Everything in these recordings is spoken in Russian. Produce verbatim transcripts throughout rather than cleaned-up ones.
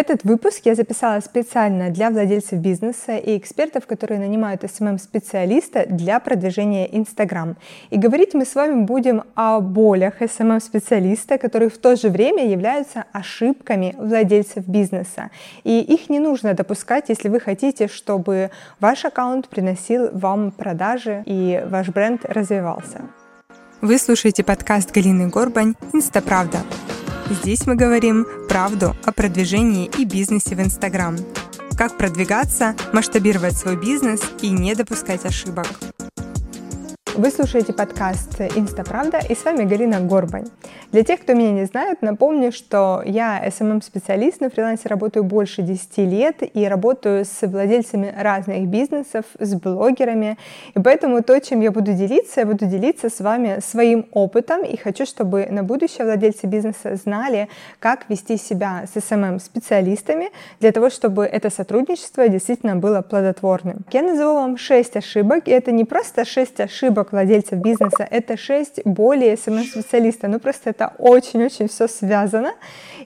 Этот выпуск я записала специально для владельцев бизнеса и экспертов, которые нанимают эс эм эм-специалиста для продвижения Instagram. И говорить мы с вами будем о болях эс эм эм-специалиста, которые в то же время являются ошибками владельцев бизнеса. И их не нужно допускать, если вы хотите, чтобы ваш аккаунт приносил вам продажи и ваш бренд развивался. Вы слушаете подкаст Галины Горбань «Инстаправда». Здесь мы говорим правду о продвижении и бизнесе в Инстаграм. Как продвигаться, масштабировать свой бизнес и не допускать ошибок. Вы слушаете подкаст «Инстаправда» и с вами Галина Горбань. Для тех, кто меня не знает, напомню, что я эс эм эм-специалист, на фрилансе работаю больше десять лет и работаю с владельцами разных бизнесов, с блогерами, и поэтому то, чем я буду делиться, я буду делиться с вами своим опытом и хочу, чтобы на будущее владельцы бизнеса знали, как вести себя с эс эм эм-специалистами для того, чтобы это сотрудничество действительно было плодотворным. Я назову вам шесть ошибок, и это не просто шесть ошибок владельцев бизнеса, это шесть болей эс эм эм-специалиста, ну просто это Это очень-очень все связано,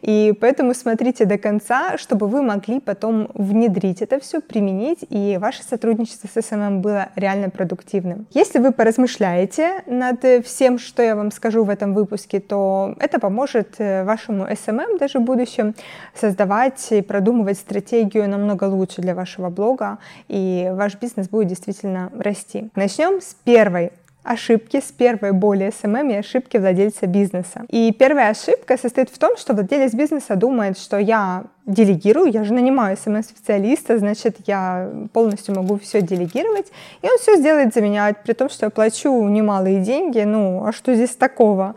и поэтому смотрите до конца, чтобы вы могли потом внедрить это все, применить, и ваше сотрудничество с эс эм эм было реально продуктивным. Если вы поразмышляете над всем, что я вам скажу в этом выпуске, то это поможет вашему эс эм эм даже в будущем создавать и продумывать стратегию намного лучше для вашего блога, и ваш бизнес будет действительно расти. Начнем с первой ошибки, с первой боли эс эм эм и ошибки владельца бизнеса. И первая ошибка состоит в том, что владелец бизнеса думает, что я делегирую, я же нанимаю эс эм эм-специалиста, значит, я полностью могу все делегировать, и он все сделает за меня, при том, что я плачу немалые деньги, ну, а что здесь такого?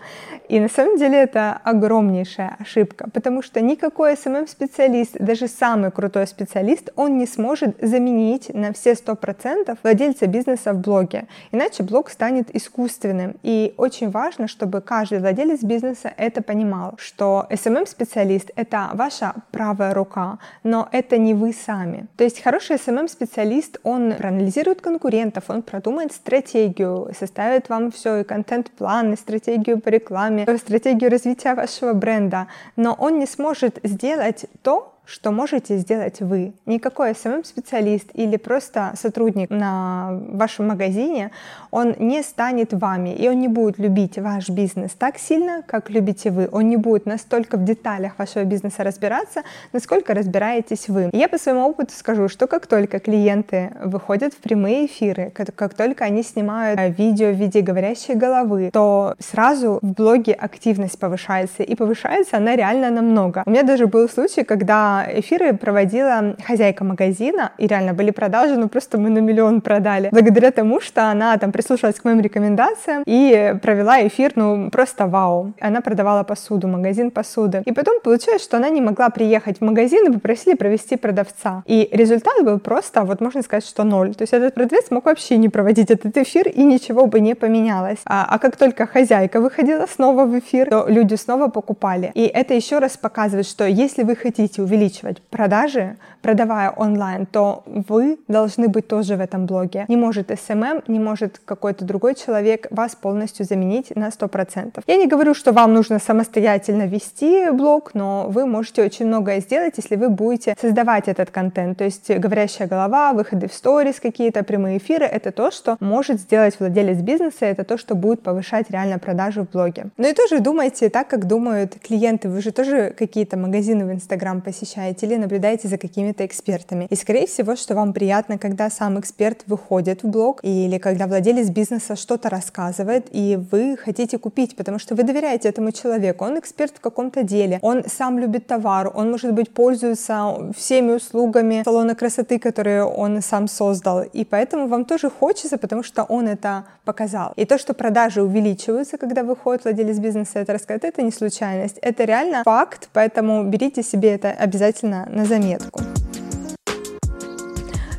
И на самом деле это огромнейшая ошибка, потому что никакой эс эм эм-специалист, даже самый крутой специалист, он не сможет заменить на все сто процентов владельца бизнеса в блоге, иначе блог станет искусственным, и очень важно, чтобы каждый владелец бизнеса это понимал, что эс эм эм-специалист — это ваша правая рука, но это не вы сами. То есть хороший эс эм эм-специалист, он проанализирует конкурентов, он продумает стратегию, составит вам все, и контент-план, и стратегию по рекламе, и стратегию развития вашего бренда, но он не сможет сделать то, что можете сделать вы. Никакой эс эм эм-специалист или просто сотрудник на вашем магазине, он не станет вами, и он не будет любить ваш бизнес так сильно, как любите вы. Он не будет настолько в деталях вашего бизнеса разбираться, насколько разбираетесь вы. И я по своему опыту скажу, что как только клиенты выходят в прямые эфиры, как, как только они снимают видео в виде говорящей головы, то сразу в блоге активность повышается, и повышается она реально намного. У меня даже был случай, когда эфиры проводила хозяйка магазина, и реально были продажи, ну просто мы на миллион продали, благодаря тому, что она там прислушалась к моим рекомендациям и провела эфир, ну просто вау. Она продавала посуду, магазин посуды. И потом получилось, что она не могла приехать в магазин, и попросили провести продавца. И результат был просто, вот можно сказать, что ноль. То есть этот продавец мог вообще не проводить этот эфир, и ничего бы не поменялось. А, а как только хозяйка выходила снова в эфир, то люди снова покупали. И это еще раз показывает, что если вы хотите увеличить увеличивать продажи, продавая онлайн, то вы должны быть тоже в этом блоге. Не может эс эм эм, не может какой-то другой человек вас полностью заменить на сто процентов. Я не говорю, что вам нужно самостоятельно вести блог, но вы можете очень многое сделать, если вы будете создавать этот контент. То есть говорящая голова, выходы в сторис, какие-то прямые эфиры — это то, что может сделать владелец бизнеса, это то, что будет повышать реально продажи в блоге. Ну и тоже думайте так, как думают клиенты. Вы же тоже какие-то магазины в Инстаграм посещаете или наблюдаете за какими-то экспертами. И, скорее всего, что вам приятно, когда сам эксперт выходит в блог или когда владелец бизнеса что-то рассказывает, и вы хотите купить, потому что вы доверяете этому человеку. Он эксперт в каком-то деле, он сам любит товар, он, может быть, пользуется всеми услугами салона красоты, которые он сам создал. И поэтому вам тоже хочется, потому что он это показал. И то, что продажи увеличиваются, когда выходит владелец бизнеса, это рассказывает, это не случайность, это реально факт, поэтому берите себе это обязательно обязательно на заметку.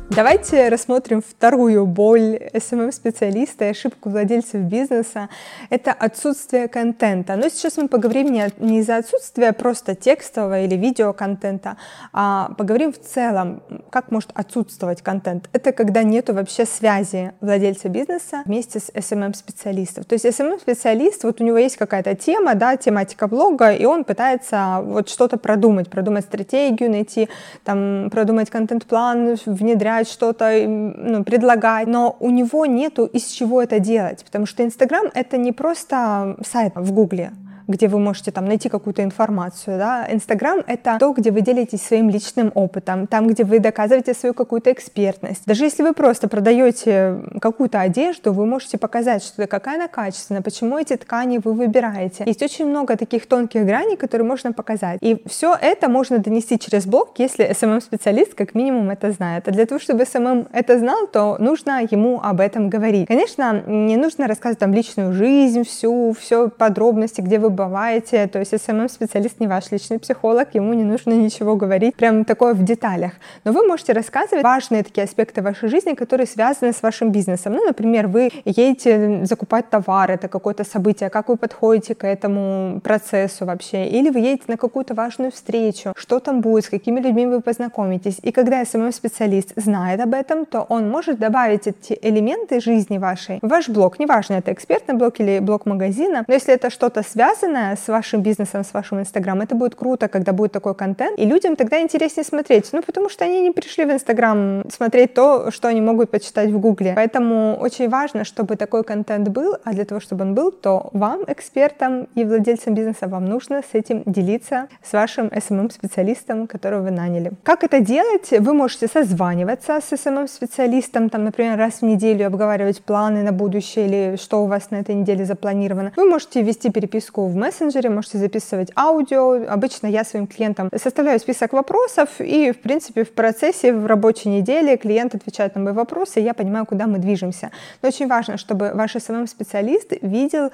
Давайте рассмотрим вторую боль эс эм эм-специалиста и ошибку владельцев бизнеса – это отсутствие контента. Но сейчас мы поговорим не, не из-за отсутствия просто текстового или видеоконтента, а поговорим в целом, как может отсутствовать контент. Это когда нету вообще связи владельца бизнеса вместе с эс эм эм-специалистом. То есть эс эм эм-специалист, вот у него есть какая-то тема, да, тематика блога, и он пытается вот что-то продумать, продумать стратегию, найти, там, продумать контент-план, внедрять что-то, ну, предлагать, но у него нету из чего это делать, потому что Инстаграм — это не просто сайт в Гугле, где вы можете там найти какую-то информацию, да, Инстаграм — это то, где вы делитесь своим личным опытом, там, где вы доказываете свою какую-то экспертность. Даже если вы просто продаете какую-то одежду, вы можете показать, что какая она качественная, почему эти ткани вы выбираете. Есть очень много таких тонких граней, которые можно показать. И все это можно донести через блог, если эс эм эм-специалист как минимум это знает. А для того, чтобы эс эм эм это знал, то нужно ему об этом говорить. Конечно, не нужно рассказывать там личную жизнь, всю, все подробности, где вы бываете, то есть эс эм эм-специалист не ваш личный психолог, ему не нужно ничего говорить, прям такое в деталях. Но вы можете рассказывать важные такие аспекты вашей жизни, которые связаны с вашим бизнесом. Ну, например, вы едете закупать товар, это какое-то событие, как вы подходите к этому процессу вообще, или вы едете на какую-то важную встречу, что там будет, с какими людьми вы познакомитесь. И когда эс эм эм-специалист знает об этом, то он может добавить эти элементы жизни вашей в ваш блог, неважно, это экспертный блог или блог магазина, но если это что-то связано с вашим бизнесом, с вашим Инстаграм, это будет круто, когда будет такой контент, и людям тогда интереснее смотреть, ну, потому что они не пришли в Инстаграм смотреть то, что они могут почитать в Гугле, поэтому очень важно, чтобы такой контент был, а для того, чтобы он был, то вам, экспертам и владельцам бизнеса, вам нужно с этим делиться с вашим эс эм эм-специалистом, которого вы наняли. Как это делать? Вы можете созваниваться с эс эм эм-специалистом, там, например, раз в неделю обговаривать планы на будущее или что у вас на этой неделе запланировано. Вы можете вести переписку в мессенджере, можете записывать аудио. Обычно я своим клиентам составляю список вопросов, и, в принципе, в процессе, в рабочей неделе клиент отвечает на мои вопросы, и я понимаю, куда мы движемся. Но очень важно, чтобы ваш эс эм эм-специалист видел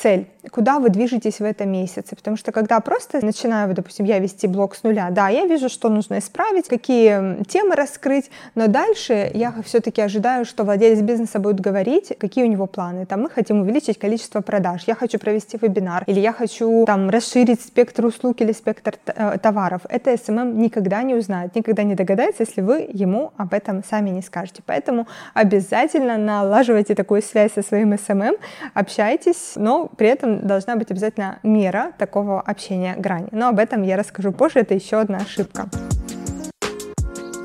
цель, куда вы движетесь в этом месяце. Потому что, когда просто начинаю, допустим, я вести блог с нуля, да, я вижу, что нужно исправить, какие темы раскрыть, но дальше я все-таки ожидаю, что владелец бизнеса будет говорить, какие у него планы. Там мы хотим увеличить количество продаж, я хочу провести вебинар, или я хочу там расширить спектр услуг или спектр товаров. Это эс эм эм никогда не узнает, никогда не догадается, если вы ему об этом сами не скажете. Поэтому обязательно налаживайте такую связь со своим эс эм эм, общайтесь, но при этом должна быть обязательно мера такого общения, грань. Но об этом я расскажу позже, это еще одна ошибка.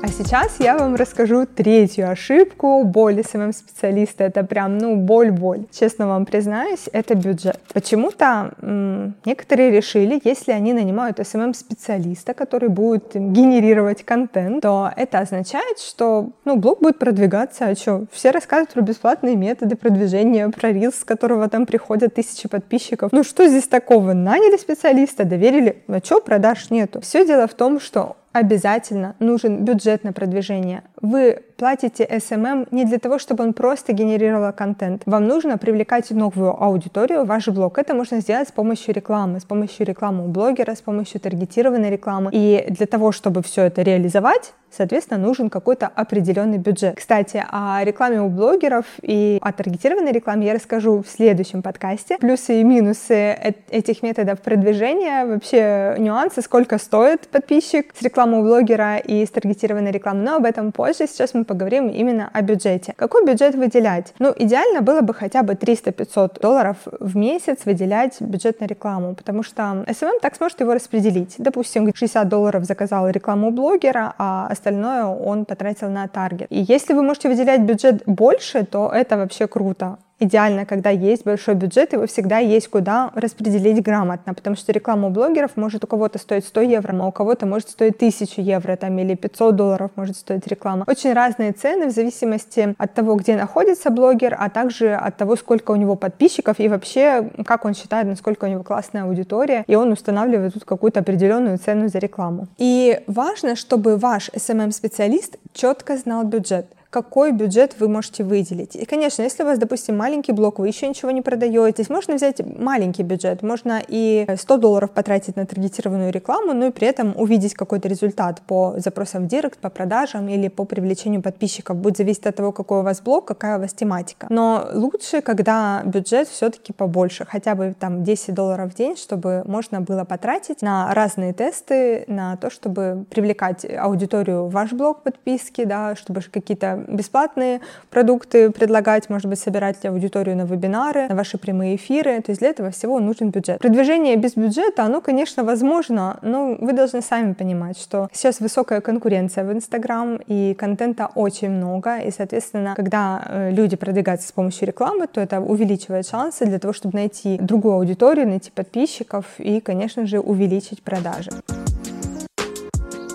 А сейчас я вам расскажу третью ошибку, боль эс эм эм-специалиста, это прям, ну, боль-боль. Честно вам признаюсь, это бюджет. Почему-то м- некоторые решили, если они нанимают эс эм эм-специалиста, который будет генерировать контент, то это означает, что, ну, блог будет продвигаться, а что? Все рассказывают про бесплатные методы продвижения, про Reels, с которого там приходят тысячи подписчиков. Ну, что здесь такого? Наняли специалиста, доверили, а что, продаж нету? Все дело в том, что обязательно нужен бюджет на продвижение. Вы платите эс эм эм не для того, чтобы он просто генерировал контент. Вам нужно привлекать новую аудиторию в ваш блог. Это можно сделать с помощью рекламы, с помощью рекламы у блогера, с помощью таргетированной рекламы. И для того, чтобы все это реализовать, соответственно, нужен какой-то определенный бюджет. Кстати, о рекламе у блогеров и о таргетированной рекламе я расскажу в следующем подкасте. Плюсы и минусы этих методов продвижения, вообще нюансы, сколько стоит подписчик с рекламой у блогера и с таргетированной рекламой, но об этом позже. Сейчас мы поговорим именно о бюджете. Какой бюджет выделять? Ну, идеально было бы хотя бы триста-пятьсот долларов в месяц выделять бюджет на рекламу, потому что эс эм эм так сможет его распределить. Допустим, шестьдесят долларов заказал рекламу у блогера, а остальное он потратил на таргет. И если вы можете выделять бюджет больше, то это вообще круто. Идеально, когда есть большой бюджет, его всегда есть куда распределить грамотно, потому что реклама у блогеров может у кого-то стоить сто евро, а у кого-то может стоить тысячу евро там, или пятьсот долларов может стоить реклама. Очень разные цены в зависимости от того, где находится блогер, а также от того, сколько у него подписчиков и вообще, как он считает, насколько у него классная аудитория, и он устанавливает тут какую-то определенную цену за рекламу. И важно, чтобы ваш эс эм эм-специалист четко знал бюджет. какой бюджет вы можете выделить. И, конечно, если у вас, допустим, маленький блок, вы еще ничего не продаете, здесь можно взять маленький бюджет, можно и сто долларов потратить на таргетированную рекламу, но и при этом увидеть какой-то результат по запросам в директ, по продажам или по привлечению подписчиков. Будет зависеть от того, какой у вас блок, какая у вас тематика. Но лучше, когда бюджет все-таки побольше, хотя бы там десять долларов в день, чтобы можно было потратить на разные тесты, на то, чтобы привлекать аудиторию в ваш блок подписки, да, чтобы какие-то бесплатные продукты предлагать, может быть, собирать аудиторию на вебинары, на ваши прямые эфиры. То есть для этого всего нужен бюджет. Продвижение без бюджета, оно, конечно, возможно, но вы должны сами понимать, что сейчас высокая конкуренция в Instagram, и контента очень много, и, соответственно, когда люди продвигаются с помощью рекламы, то это увеличивает шансы для того, чтобы найти другую аудиторию, найти подписчиков и, конечно же, увеличить продажи.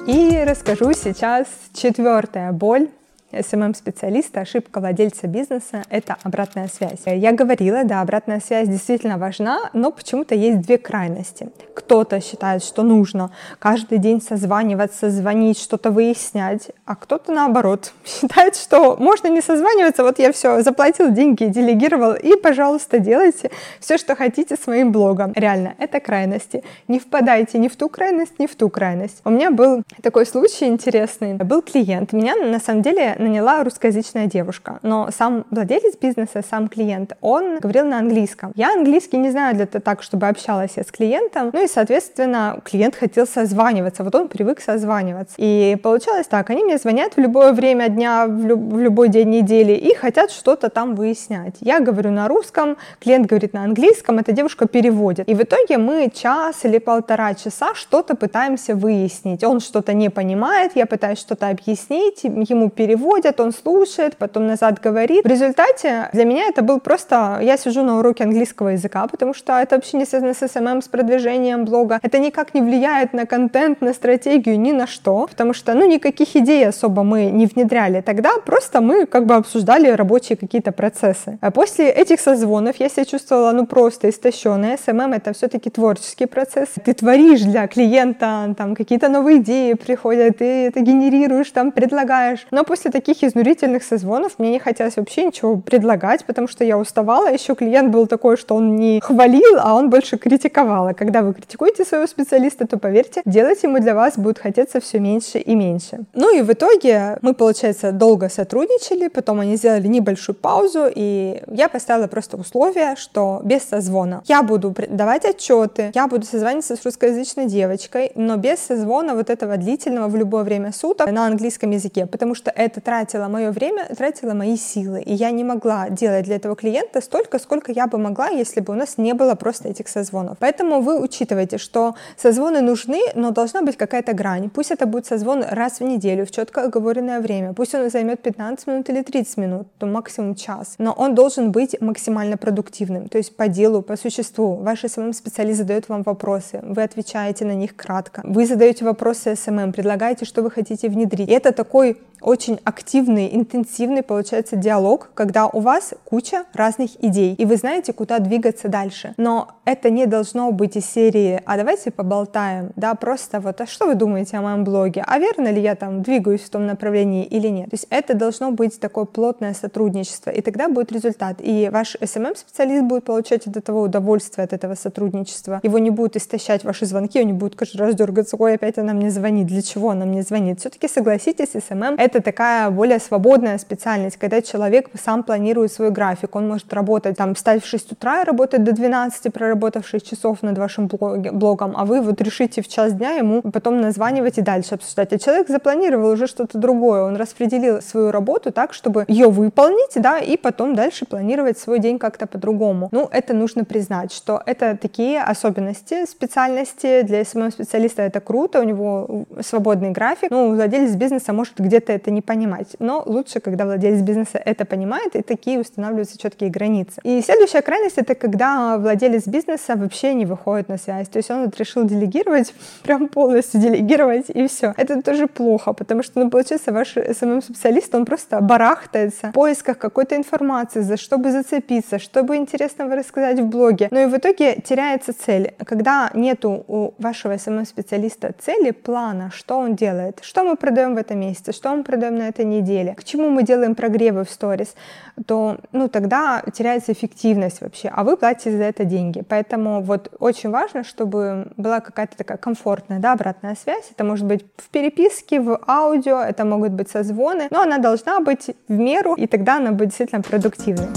И расскажу сейчас четвертая боль эс эм эм-специалиста, ошибка владельца бизнеса — это обратная связь. Я говорила, да, обратная связь действительно важна, но почему-то есть две крайности. Кто-то считает, что нужно каждый день созваниваться, звонить, что-то выяснять, а кто-то наоборот считает, что можно не созваниваться, вот я все, заплатил деньги, делегировал, и, пожалуйста, делайте все, что хотите с моим блогом. Реально, это крайности. Не впадайте ни в ту крайность, ни в ту крайность. У меня был такой случай интересный. Был клиент, меня на самом деле наняла русскоязычная девушка, но сам владелец бизнеса, сам клиент, он говорил на английском. Я английский не знаю для того, так, чтобы общалась я с клиентом, ну и, соответственно, клиент хотел созваниваться, вот он привык созваниваться. И получалось так, они мне звонят в любое время дня, в, люб- в любой день недели и хотят что-то там выяснять. Я говорю на русском, клиент говорит на английском, эта девушка переводит. И в итоге мы час или полтора часа что-то пытаемся выяснить. Он что-то не понимает, я пытаюсь что-то объяснить, ему перевод он слушает, потом назад говорит. В результате для меня это был просто... Я сижу на уроке английского языка, потому что это вообще не связано с эс эм эм, с продвижением блога. Это никак не влияет на контент, на стратегию, ни на что, потому что, ну, никаких идей особо мы не внедряли. Тогда просто мы как бы обсуждали рабочие какие-то процессы. А после этих созвонов я себя чувствовала, ну, просто истощенной. эс эм эм — это все-таки творческий процесс. Ты творишь для клиента, там, какие-то новые идеи приходят, ты это генерируешь, там, предлагаешь. Но после таких изнурительных созвонов мне не хотелось вообще ничего предлагать, потому что я уставала. Еще клиент был такой, что он не хвалил, а он больше критиковал. А когда вы критикуете своего специалиста, то поверьте, делать ему для вас будет хотеться все меньше и меньше. Ну и в итоге мы, получается, долго сотрудничали, потом они сделали небольшую паузу, и я поставила просто условие, что без созвона. Я буду давать отчеты, я буду созваниваться с русскоязычной девочкой, но без созвона вот этого длительного в любое время суток на английском языке, потому что это тратила мое время, тратила мои силы, и я не могла делать для этого клиента столько, сколько я бы могла, если бы у нас не было просто этих созвонов. Поэтому вы учитывайте, что созвоны нужны, но должна быть какая-то грань. Пусть это будет созвон раз в неделю, в четко оговоренное время, пусть он займет пятнадцать минут или тридцать минут, то максимум час, но он должен быть максимально продуктивным, то есть по делу, по существу. Ваш эс эм эм-специалист задает вам вопросы, вы отвечаете на них кратко, вы задаете вопросы эс эм эм, предлагаете, что вы хотите внедрить. И это такой очень активный, интенсивный, получается, диалог, когда у вас куча разных идей, и вы знаете, куда двигаться дальше. Но это не должно быть из серии «а давайте поболтаем», да, просто вот «а что вы думаете о моем блоге? А верно ли я там двигаюсь в том направлении или нет?» То есть это должно быть такое плотное сотрудничество, и тогда будет результат. И ваш эс эм эм-специалист будет получать от этого удовольствие, от этого сотрудничества. Его не будут истощать ваши звонки, он не будет каждый раз дергаться: «Ой, опять она мне звонит, для чего она мне звонит?» Все-таки, согласитесь, эс эм эм — это такая более свободная специальность, когда человек сам планирует свой график. Он может работать, там, встать в шесть утра и работать до двенадцати, проработав шесть часов над вашим блогом, а вы вот решите в час дня ему потом названивать и дальше обсуждать. А человек запланировал уже что-то другое, он распределил свою работу так, чтобы ее выполнить, да, и потом дальше планировать свой день как-то по-другому. Ну, это нужно признать, что это такие особенности специальности. Для эс эм эм-специалиста это круто, у него свободный график, но владелец бизнеса может где-то это не понимать. Но лучше, когда владелец бизнеса это понимает, и такие устанавливаются четкие границы. И следующая крайность — это когда владелец бизнеса вообще не выходит на связь. То есть он вот решил делегировать, прям полностью делегировать, и все. Это тоже плохо, потому что, ну, получается, ваш эс эм эм-специалист, он просто барахтается в поисках какой-то информации, за что бы зацепиться, что бы интересного рассказать в блоге. Но и в итоге теряется цель. Когда нету у вашего эс эм эм-специалиста цели, плана, что он делает, что мы продаем в этом месяце, что мы продаем на это этой недели, к чему мы делаем прогревы в сторис, то ну, тогда теряется эффективность вообще, а вы платите за это деньги. Поэтому вот очень важно, чтобы была какая-то такая комфортная, да, обратная связь. Это может быть в переписке, в аудио, это могут быть созвоны, но она должна быть в меру, и тогда она будет действительно продуктивной.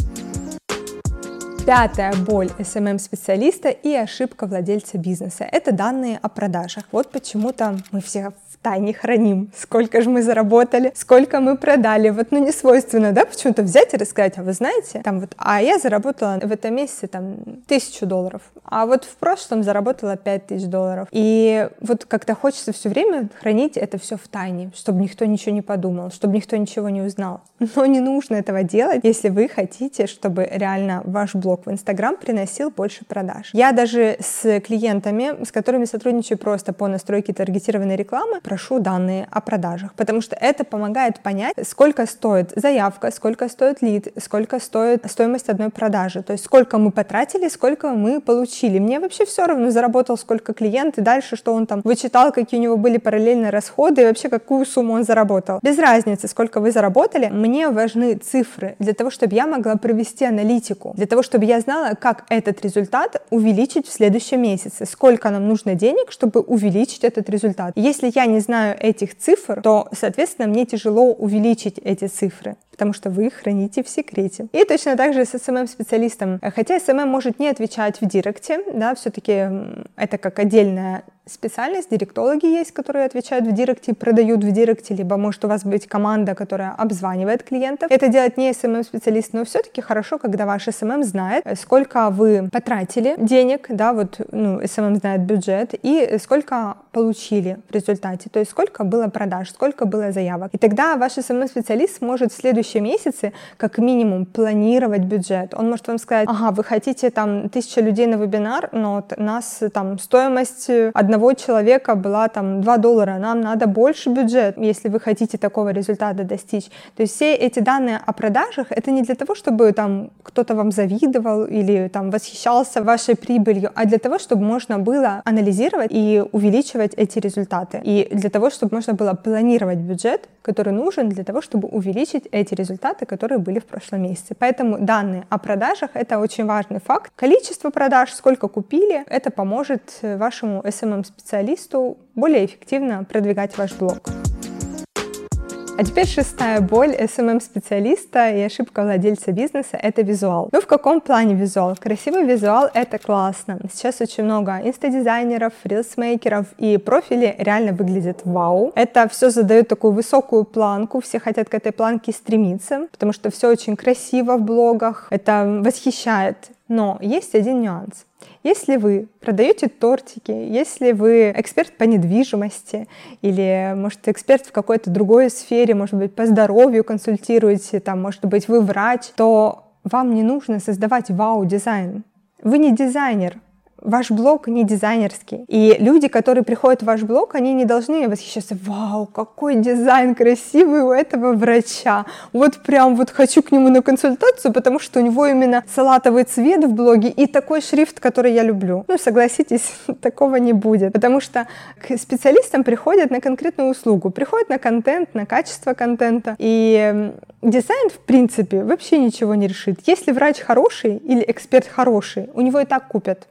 Пятая боль эс эм эм-специалиста и ошибка владельца бизнеса – это данные о продажах. Вот почему-то мы все в тайне храним, сколько же мы заработали, сколько мы продали. Вот, ну, не свойственно, да, почему-то взять и рассказать, а вы знаете, там вот, а я заработала в этом месяце там тысячу долларов, а вот в прошлом заработала пять тысяч долларов. И вот как-то хочется все время хранить это все в тайне, чтобы никто ничего не подумал, чтобы никто ничего не узнал. Но не нужно этого делать, если вы хотите, чтобы реально ваш блог в Instagram приносил больше продаж. Я даже с клиентами, с которыми сотрудничаю просто по настройке таргетированной рекламы, прошу данные о продажах, потому что это помогает понять, сколько стоит заявка, сколько стоит лид, сколько стоит стоимость одной продажи, то есть сколько мы потратили, сколько мы получили. Мне вообще все равно, заработал сколько клиент и дальше, что он там вычитал, какие у него были параллельные расходы и вообще какую сумму он заработал. Без разницы, сколько вы заработали, мне важны цифры для того, чтобы я могла провести аналитику, для того, чтобы я знала, как этот результат увеличить в следующем месяце, сколько нам нужно денег, чтобы увеличить этот результат. Если я не знаю этих цифр, то, соответственно, мне тяжело увеличить эти цифры, потому что вы их храните в секрете. И точно так же с эс эм эм-специалистом. Хотя эс эм эм может не отвечать в директе, да, все-таки это как отдельная специальность, директологи есть, которые отвечают в директе, продают в директе, либо может у вас быть команда, которая обзванивает клиентов. Это делает не эс эм эм-специалист, но все-таки хорошо, когда ваш эс эм эм знает, сколько вы потратили денег, да, вот, ну, эс эм эм знает бюджет, и сколько получили в результате, то есть сколько было продаж, сколько было заявок. И тогда ваш эс эм эм-специалист может в следующие месяцы как минимум планировать бюджет. Он может вам сказать: ага, вы хотите там тысяча людей на вебинар, но вот у нас там стоимость одного одного человека была там два доллара, нам надо больше бюджет, если вы хотите такого результата достичь. То есть все эти данные о продажах, это не для того, чтобы там кто-то вам завидовал или там восхищался вашей прибылью, а для того, чтобы можно было анализировать и увеличивать эти результаты. И для того, чтобы можно было планировать бюджет, который нужен для того, чтобы увеличить эти результаты, которые были в прошлом месяце. Поэтому данные о продажах — это очень важный факт. Количество продаж, сколько купили, это поможет вашему эс эм эм специалисту более эффективно продвигать ваш блог. А теперь шестая боль эс эм эм-специалиста и ошибка владельца бизнеса – это визуал. Ну, в каком плане визуал? Красивый визуал – это классно. Сейчас очень много инстадизайнеров, рилсмейкеров, и профили реально выглядят вау. Это все задает такую высокую планку, все хотят к этой планке стремиться, потому что все очень красиво в блогах, это восхищает. Но есть один нюанс. Если вы продаете тортики, если вы эксперт по недвижимости или, может, эксперт в какой-то другой сфере, может быть, по здоровью консультируете, там, может быть, вы врач, то вам не нужно создавать вау-дизайн. Вы не дизайнер. Ваш блог не дизайнерский. И люди, которые приходят в ваш блог, они не должны восхищаться: вау, какой дизайн красивый у этого врача. Вот прям вот хочу к нему на консультацию, потому что у него именно салатовый цвет в блоге и такой шрифт, который я люблю. Ну, согласитесь, такого не будет. Потому что к специалистам приходят на конкретную услугу, приходят на контент, на качество контента. И дизайн, в принципе, вообще ничего не решит. Если врач хороший или эксперт хороший, у него и так купят.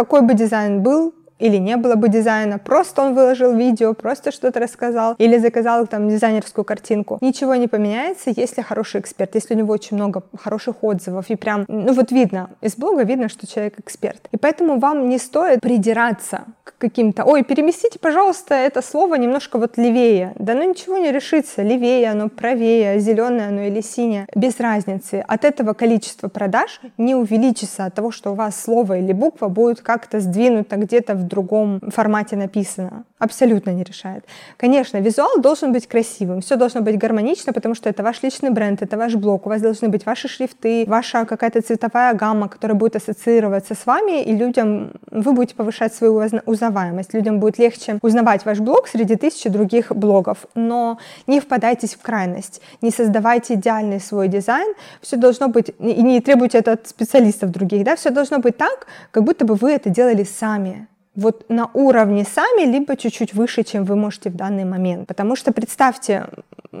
Какой бы дизайн был или не было бы дизайна, просто он выложил видео, просто что-то рассказал или заказал там дизайнерскую картинку. Ничего не поменяется, если хороший эксперт, если у него очень много хороших отзывов и прям, ну вот видно, из блога видно, что человек эксперт. И поэтому вам не стоит придираться к каким-то: ой, переместите, пожалуйста, это слово немножко вот левее. Да ну ничего не решится, левее оно, правее, зеленое оно или синее. Без разницы. От этого количество продаж не увеличится, от того, что у вас слово или буква будет как-то сдвинуто где-то в в другом формате написано. Абсолютно не решает. Конечно, визуал должен быть красивым, все должно быть гармонично, потому что это ваш личный бренд, это ваш блог, у вас должны быть ваши шрифты, ваша какая-то цветовая гамма, которая будет ассоциироваться с вами, и людям вы будете повышать свою узнаваемость, людям будет легче узнавать ваш блог среди тысячи других блогов. Но не впадайтесь в крайность, не создавайте идеальный свой дизайн, все должно быть, и не требуйте это от специалистов других, да, все должно быть так, как будто бы вы это делали сами. Вот на уровне сами, либо чуть-чуть выше, чем вы можете в данный момент. Потому что представьте,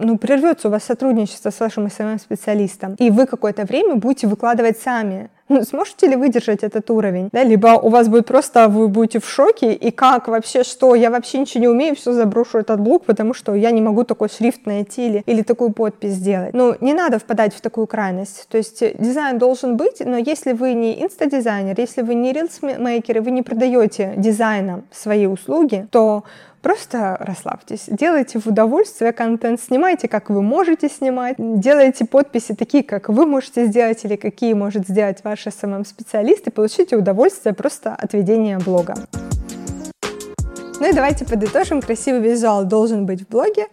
ну, прервется у вас сотрудничество с вашим эс эм эм-специалистом, и вы какое-то время будете выкладывать сами. Ну, сможете ли выдержать этот уровень? Да, либо у вас будет просто, вы будете в шоке, и как вообще, что, я вообще ничего не умею, все заброшу этот блог, потому что я не могу такой шрифт найти или, или такую подпись сделать. Ну, не надо впадать в такую крайность. То есть дизайн должен быть, но если вы не инстадизайнер, если вы не рилсмейкер, вы не продаете дизайном свои услуги, то просто расслабьтесь, делайте в удовольствие контент, снимайте, как вы можете снимать, делайте подписи такие, как вы можете сделать или какие может сделать ваш эс эм эм-специалист, и получите удовольствие просто от ведения блога. Ну и давайте подытожим. Красивый визуал должен быть в блоге,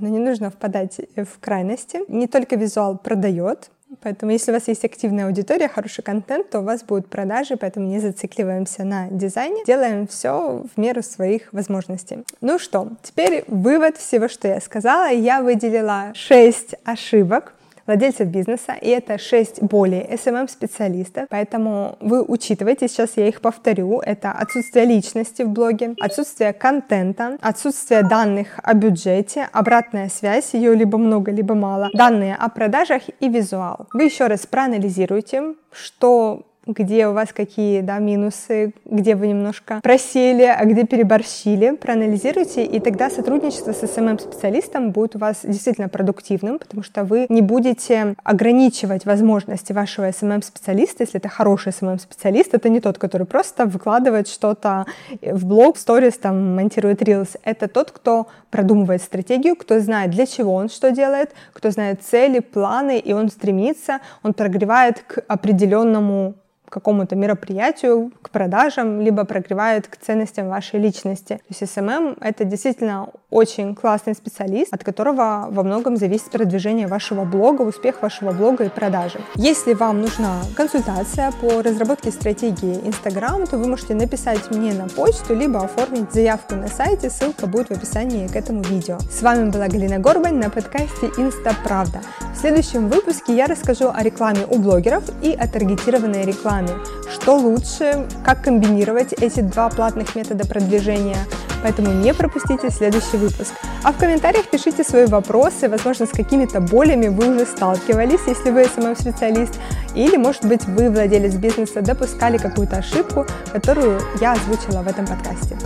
но не нужно впадать в крайности. Не только визуал продает. Поэтому, если у вас есть активная аудитория, хороший контент, то у вас будут продажи, поэтому не зацикливаемся на дизайне, делаем все в меру своих возможностей. Ну что, теперь вывод всего, что я сказала. Я выделила шесть ошибок владельцев бизнеса, и это шесть более эс эм эм-специалистов, поэтому вы учитывайте, сейчас я их повторю, это отсутствие личности в блоге, отсутствие контента, отсутствие данных о бюджете, обратная связь, ее либо много, либо мало, данные о продажах и визуал. Вы еще раз проанализируйте, что... где у вас какие, да, минусы, где вы немножко просели, а где переборщили, проанализируйте, и тогда сотрудничество с эс эм эм-специалистом будет у вас действительно продуктивным, потому что вы не будете ограничивать возможности вашего эс эм эм-специалиста, если это хороший эс эм эм-специалист, это не тот, который просто выкладывает что-то в блог, в сторис, там, монтирует рилс, это тот, кто продумывает стратегию, кто знает, для чего он что делает, кто знает цели, планы, и он стремится, он прогревает к определенному какому-то мероприятию, к продажам, либо прогревает к ценностям вашей личности. То есть эс эм эм — это действительно очень классный специалист, от которого во многом зависит продвижение вашего блога, успех вашего блога и продажи. Если вам нужна консультация по разработке стратегии Instagram, то вы можете написать мне на почту, либо оформить заявку на сайте, ссылка будет в описании к этому видео. С вами была Галина Горбань на подкасте «Инстаправда». В следующем выпуске я расскажу о рекламе у блогеров и о таргетированной рекламе. Что лучше, как комбинировать эти два платных метода продвижения, поэтому не пропустите следующий выпуск. А в комментариях пишите свои вопросы, возможно, с какими-то болями вы уже сталкивались, если вы эс эм эм-специалист, или, может быть, вы, владелец бизнеса, допускали какую-то ошибку, которую я озвучила в этом подкасте.